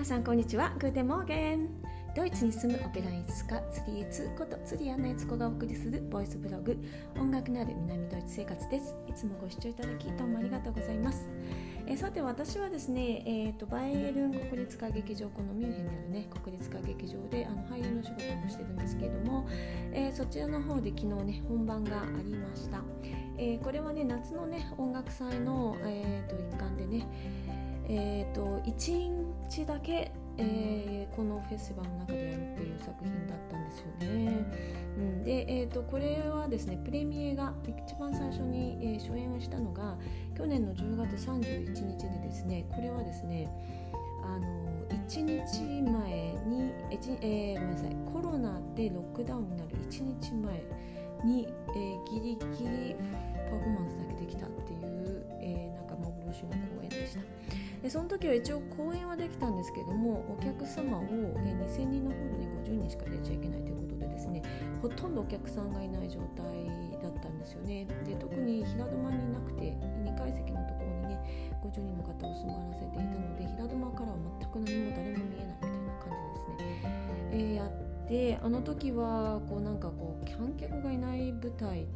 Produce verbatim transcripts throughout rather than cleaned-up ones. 皆さんこんにちは、グーテンモーゲン。ドイツに住むオペラ演出家ツリーツことツリーアンナエツコがお送りするボイスブログ、音楽のある南ドイツ生活です。いつもご視聴いただきどうもありがとうございます。えさて、私はですね、えーと、バイエルン国立歌劇場、このミュンヘンにあるね国立歌劇場であの俳優の仕事もしてるんですけれども、えー、そちらの方で昨日ね本番がありました。えー、これはね夏のね音楽祭の、えーと、一環でね、えーと、いちにちだけ、えー、このフェスティバルの中でやるっていう作品だったんですよね。うん、で、えーと、これはですねプレミエが一番最初に、えー、初演をしたのが去年のじゅうがつさんじゅういちにちでですね、これはですねあのいちにちまえに、えーえー、ごめんなさいコロナでロックダウンになるいちにちまえに、えー、ギリギリパフォーマンスだけできたっていう、えー、なんか幻の公演でした。でその時は一応公演はできたんですけども、お客様をにせんにんのホールにごじゅうにんしか入れちゃいけないということでですね、ほとんどお客さんがいない状態だったんですよね。で特に平戸間になくてにかい席のところにねごじゅうにんの方を座らせていたので、平戸間からは全く何も誰も見えないみたいな感じですね。えー、やってあの時はこうなんかこう観客がいない舞台っ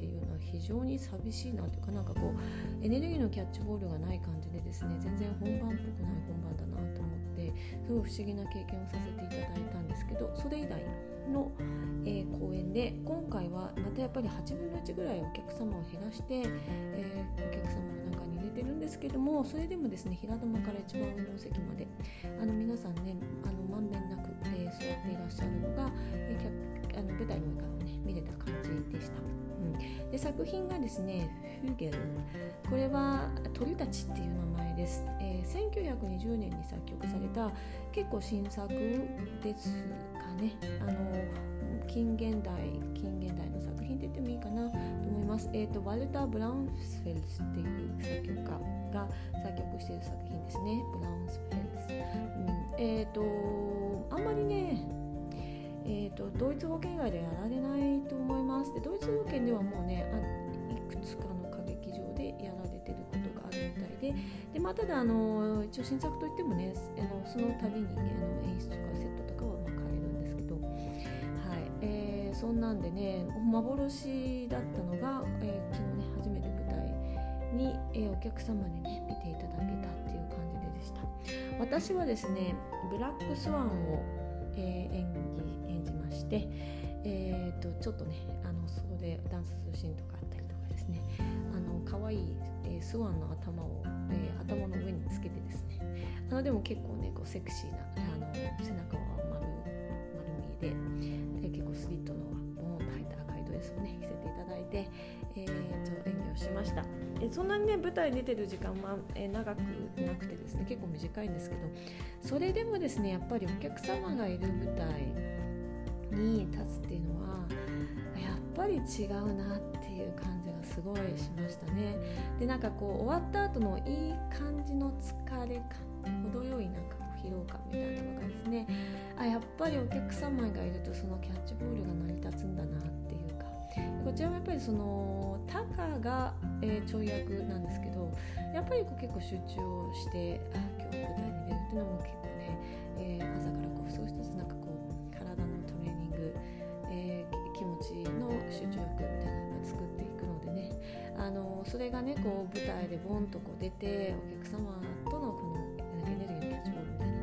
ていうのは非常に寂しいなというか、なんかこうエネルギーのキャッチボールがない感じでですね、全然本番っぽくない本番だなと思ってすごい不思議な経験をさせていただいたんですけど、それ以来の、えー、公演で、今回はまたやっぱりはちぶんのいちぐらいお客様を減らして、えー、お客様の中に入れてるんですけども、それでもですね平戸間から一番上のお席まであの皆さんねあのまんべんなく、えー、座っていらっしゃるのが、えー、あの舞台の上からね見れた感じでした。うん、で作品がですねフーゲル、これは鳥たちっていう名前です。えー、せんきゅうひゃくにじゅうねんに作曲された結構新作ですかね。あの近現代近現代の作品って言ってもいいかなと思います。えーと、ワルター・ブラウンスフェルスっていう作曲家が作曲している作品ですね。ブラウンスフェルス、うん、えーとあんまりねえー、とドイツ語圏外でやられないと思います。でドイツ語圏ではもうねあいくつかの歌劇場でやられてることがあるみたいで、で、まあ、ただあの一応新作といってもねあのその度に、ね、あの演出とかセットとかはまあ変えるんですけど、はいえー、そんなんでね幻だったのが、えー、昨日ね初めて舞台に、えー、お客様にね見ていただけたっていう感じでした。私はですねブラックスワンを、えー、演技して、えー、とちょっとねあのそこでダンスするシーンとかあったりとかですね、あの可愛い、えー、スワンの頭を、えー、頭の上につけてですね、あのでも結構ねこうセクシーなあの背中は 丸, 丸見え で, で結構スリットのボーンと入った赤いドレスをね着せていただいて、えー、ちょっと演技をしました。えそんなにね舞台出てる時間は、えー、長くなくてですね結構短いんですけど、それでもですねやっぱりお客様がいる舞台に立つっていうのはやっぱり違うなっていう感じがすごいしましたね。でなんかこう終わった後のいい感じの疲れ感、程よいなんか疲労感みたいなのがですね、あやっぱりお客様がいるとそのキャッチボールが成り立つんだなっていうか、こちらもやっぱりそのタカが、えー、ちょい役なんですけど、やっぱりこう結構集中をしてあ今日舞台に出るっていうのも結構ね、えー、朝からこう少しずつなんか気持ちの集中力みたいなのが作っていくのでね、あのそれがねこう舞台でボンとこう出てお客様とのこのエネルギーのキャッチボールみたいなの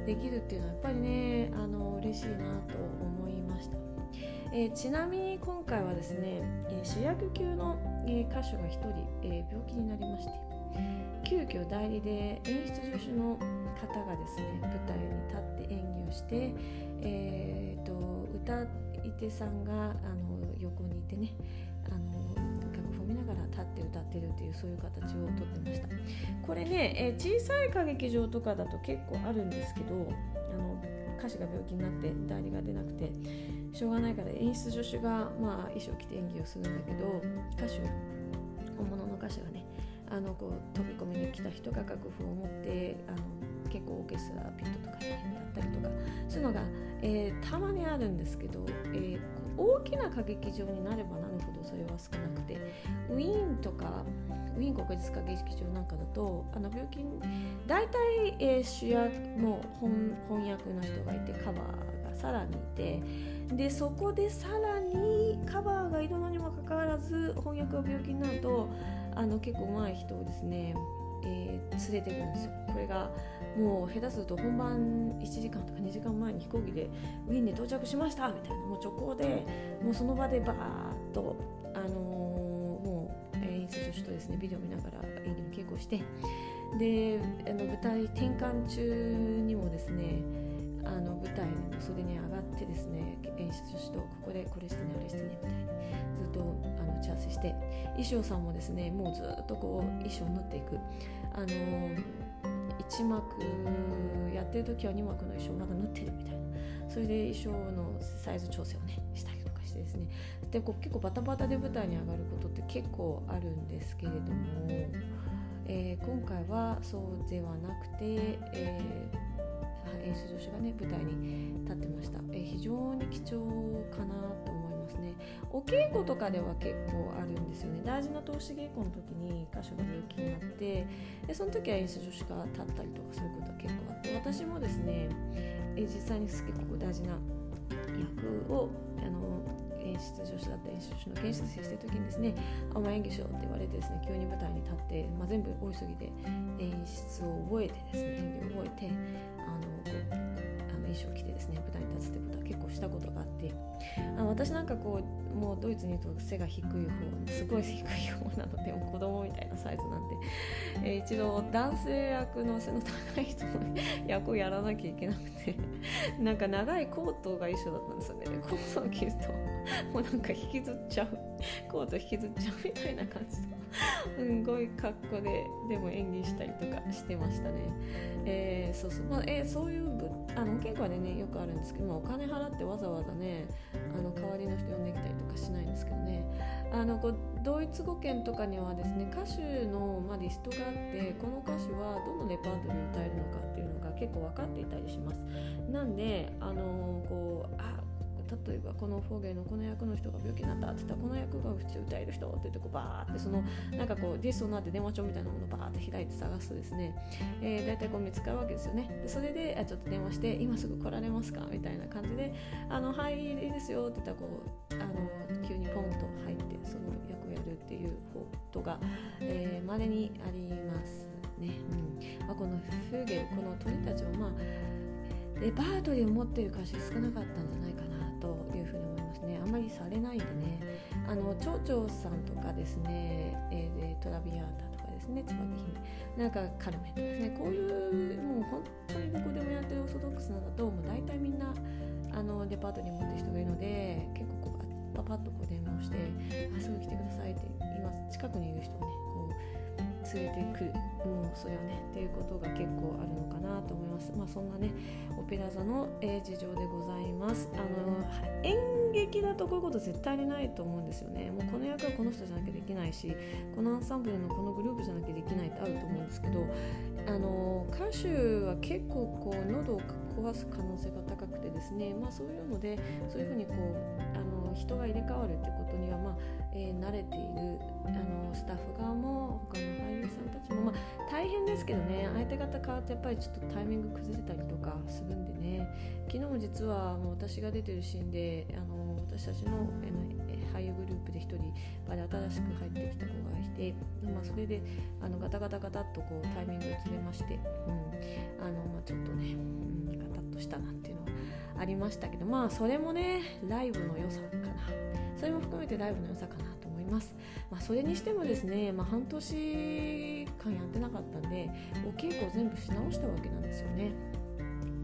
ができるっていうのはやっぱりねあの嬉しいなと思いました。えー、ちなみに今回はですね、えー、主役級の、えー、歌手がひとり、えー、病気になりまして、急遽代理で演出助手の方がですね舞台に立って演技をして、えー、と歌って伊手さんがあの横にいてねあの楽譜を見ながら立って歌ってるっていうそういう形をとってました。これねえ小さい歌劇場とかだと結構あるんですけど、あの歌手が病気になって代理が出なくてしょうがないから演出助手が、まあ、衣装着て演技をするんだけど、歌手本物の歌手がねあのこう飛び込みに来た人が楽譜を持ってあの結構オーケストラピットとかにだったりとかそういうのが、えー、たまにあるんですけど、えー、大きな歌劇場になればなるほどそれは少なくて、ウィーンとかウィーン国立歌劇場なんかだとあの病気大体、えー、主役の翻訳の人がいてカバーがさらにいて、でそこでさらにカバーがいるのにもかかわらず翻訳が病気になるとあの結構上手い人をですね、えー、連れていくんですよ。これがもう下手すると本番いちじかんとかにじかんまえに飛行機でウィーンに到着しましたみたいな、もう直行でもうその場でバーッとあのー、もう演出助手とですねビデオ見ながら演技の稽古して、であの舞台転換中にもですねあの舞台の袖に上がってですね演出助手とここでこれしてねあれしてねみたいなずっとあの打ち合わせして、衣装さんもですねもうずっとこう衣装を縫っていく、あのー、いち幕やってる時はに幕の衣装まだ縫ってるみたいな、それで衣装のサイズ調整をねしたりとかしてですね、でこう結構バタバタで舞台に上がることって結構あるんですけれども、えー、今回はそうではなくて、えー演出助手がね舞台に立ってました。え非常に貴重かなと思いますね。お稽古とかでは結構あるんですよね。大事な通し稽古の時に箇所が病気になって、でその時は演出助手が立ったりとかそういうことは結構あって、私もですねえ実際に結構大事な役をあの演出助手だった演出助手の研修生してる時にですね、あんま演技しようって言われてですね急に舞台に立って、まあ、全部大急ぎで演出を覚えてですね演技を覚えてあの衣装着てですね舞台に立つってことは結構したことがあって、あ私なんかこうもうドイツにいると背が低い方すごい低い方なのでもう子供みたいなサイズなんで、えー、一度男性役の背の高い人の役をやらなきゃいけなくてなんか長いコートが衣装だったんですよね。でコートを着るともうなんか引きずっちゃうコート引きずっちゃうみたいな感じですんごい格好ででも演技したりとかしてましたね。えー、そうそう、まあえー、そういうあの稽古でねよくあるんですけど、まあ、お金払ってわざわざねあの代わりの人呼んできたりとかしないんですけどね、あのこうドイツ語圏とかにはですね歌手の、まあ、リストがあって、この歌手はどのレパートリーを歌えるのかっていうのが結構分かっていたりします。なんであのこうあ例えばこのフォーゲのこの役の人が病気になったって言ったらこの役が普通歌える人って言ってこうバーってそのなんかこうディストになって電話帳みたいなものをバーって開いて探すとですね、えー、大体こう見つかるわけですよね。でそれであちょっと電話して今すぐ来られますかみたいな感じであのはいいいですよって言ったらこうあの急にポンと入ってその役をやるっていうことが、えー、稀にありますね。うんまあ、このフォーゲこの鳥たちはまあレパートリーを持っている歌手少なかったんじゃないかなというふうに思いますね。あまりされないんでね、あの蝶々さんとかですね、えー、でトラビアータとかですね、椿姫なんかカルメンとかですね、こういうもう本当にどこでもやってるオーソドックスなんだともう大体みんなあのレパートリー持ってる人がいるので結構こうパパッとこう電話をしてあすぐ来てくださいって今近くにいる人をねこう連れてくるもうそれをねっていうことが結構あるのかなと思います。まあそんなねオペラ座の、えー、事情でございます。あの演劇だとこういうこと絶対にないと思うんですよね。もうこの役はこの人じゃなきゃできないしこのアンサンブルのこのグループじゃなきゃできないってあると思うんですけど、あの歌手は結構こう喉を壊す可能性が高くてですね、まあそういうのでそういうふうにこうあの人が入れ替わるってことにはまあ、えー、慣れているあのスタッフ側も他の俳優さんたちもまあ大変ですけどね、相手方変わってやっぱりちょっとタイミング崩れたりとかするんでね。昨日も実はもう私が出てるシーンであの私たちの俳優グループで一人バレ新しく入ってきた子がいて、まあ、それであのガタガタガタっとこうタイミングをずれまして、うんあのまあ、ちょっとね、うん、ガタッとしたなっていうのはありましたけど、まあそれもねライブの良さかな、それも含めてライブの良さかなと思います。まあ、それにしてもですね、まあ、半年間やってなかったんでお稽古を全部し直したわけなんですよね。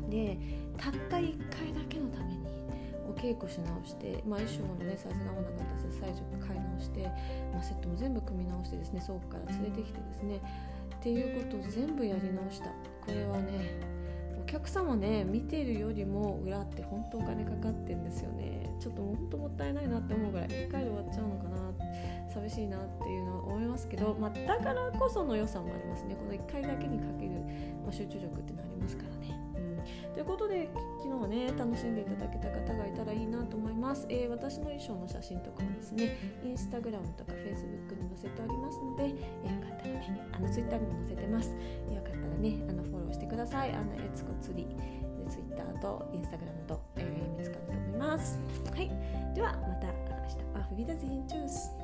でたったいっかいだけのためにお稽古し直して、まあ、衣装の、ね、サイズが合わなかったのでサイズを買い直して、まあ、セットも全部組み直してですね倉庫から連れてきてですねっていうことを全部やり直した。これはねお客様ね見てるよりも裏って本当お金かかってんですよね。ちょっともう本当もったいないなって思うぐらいいっかいで終わっちゃうのかな、寂しいなっていうのは思いますけど、まあ、だからこその良さもありますね。このいっかいだけにかける、まあ、集中力ってのありますからね、うん、ということで昨日はね楽しんでいただけた方がいたらいいなと思います、えー、私の衣装の写真とかもですねインスタグラムとかフェイスブックに載せておりますので、よかったらねあのツイッターにも載せてます。よかったらねあのフォローしてください。あのエツコ釣りツイッターとインスタグラムと、えー、見つかると思います。はい、ではまた明日。Auf Wiedersehen. Tschüss.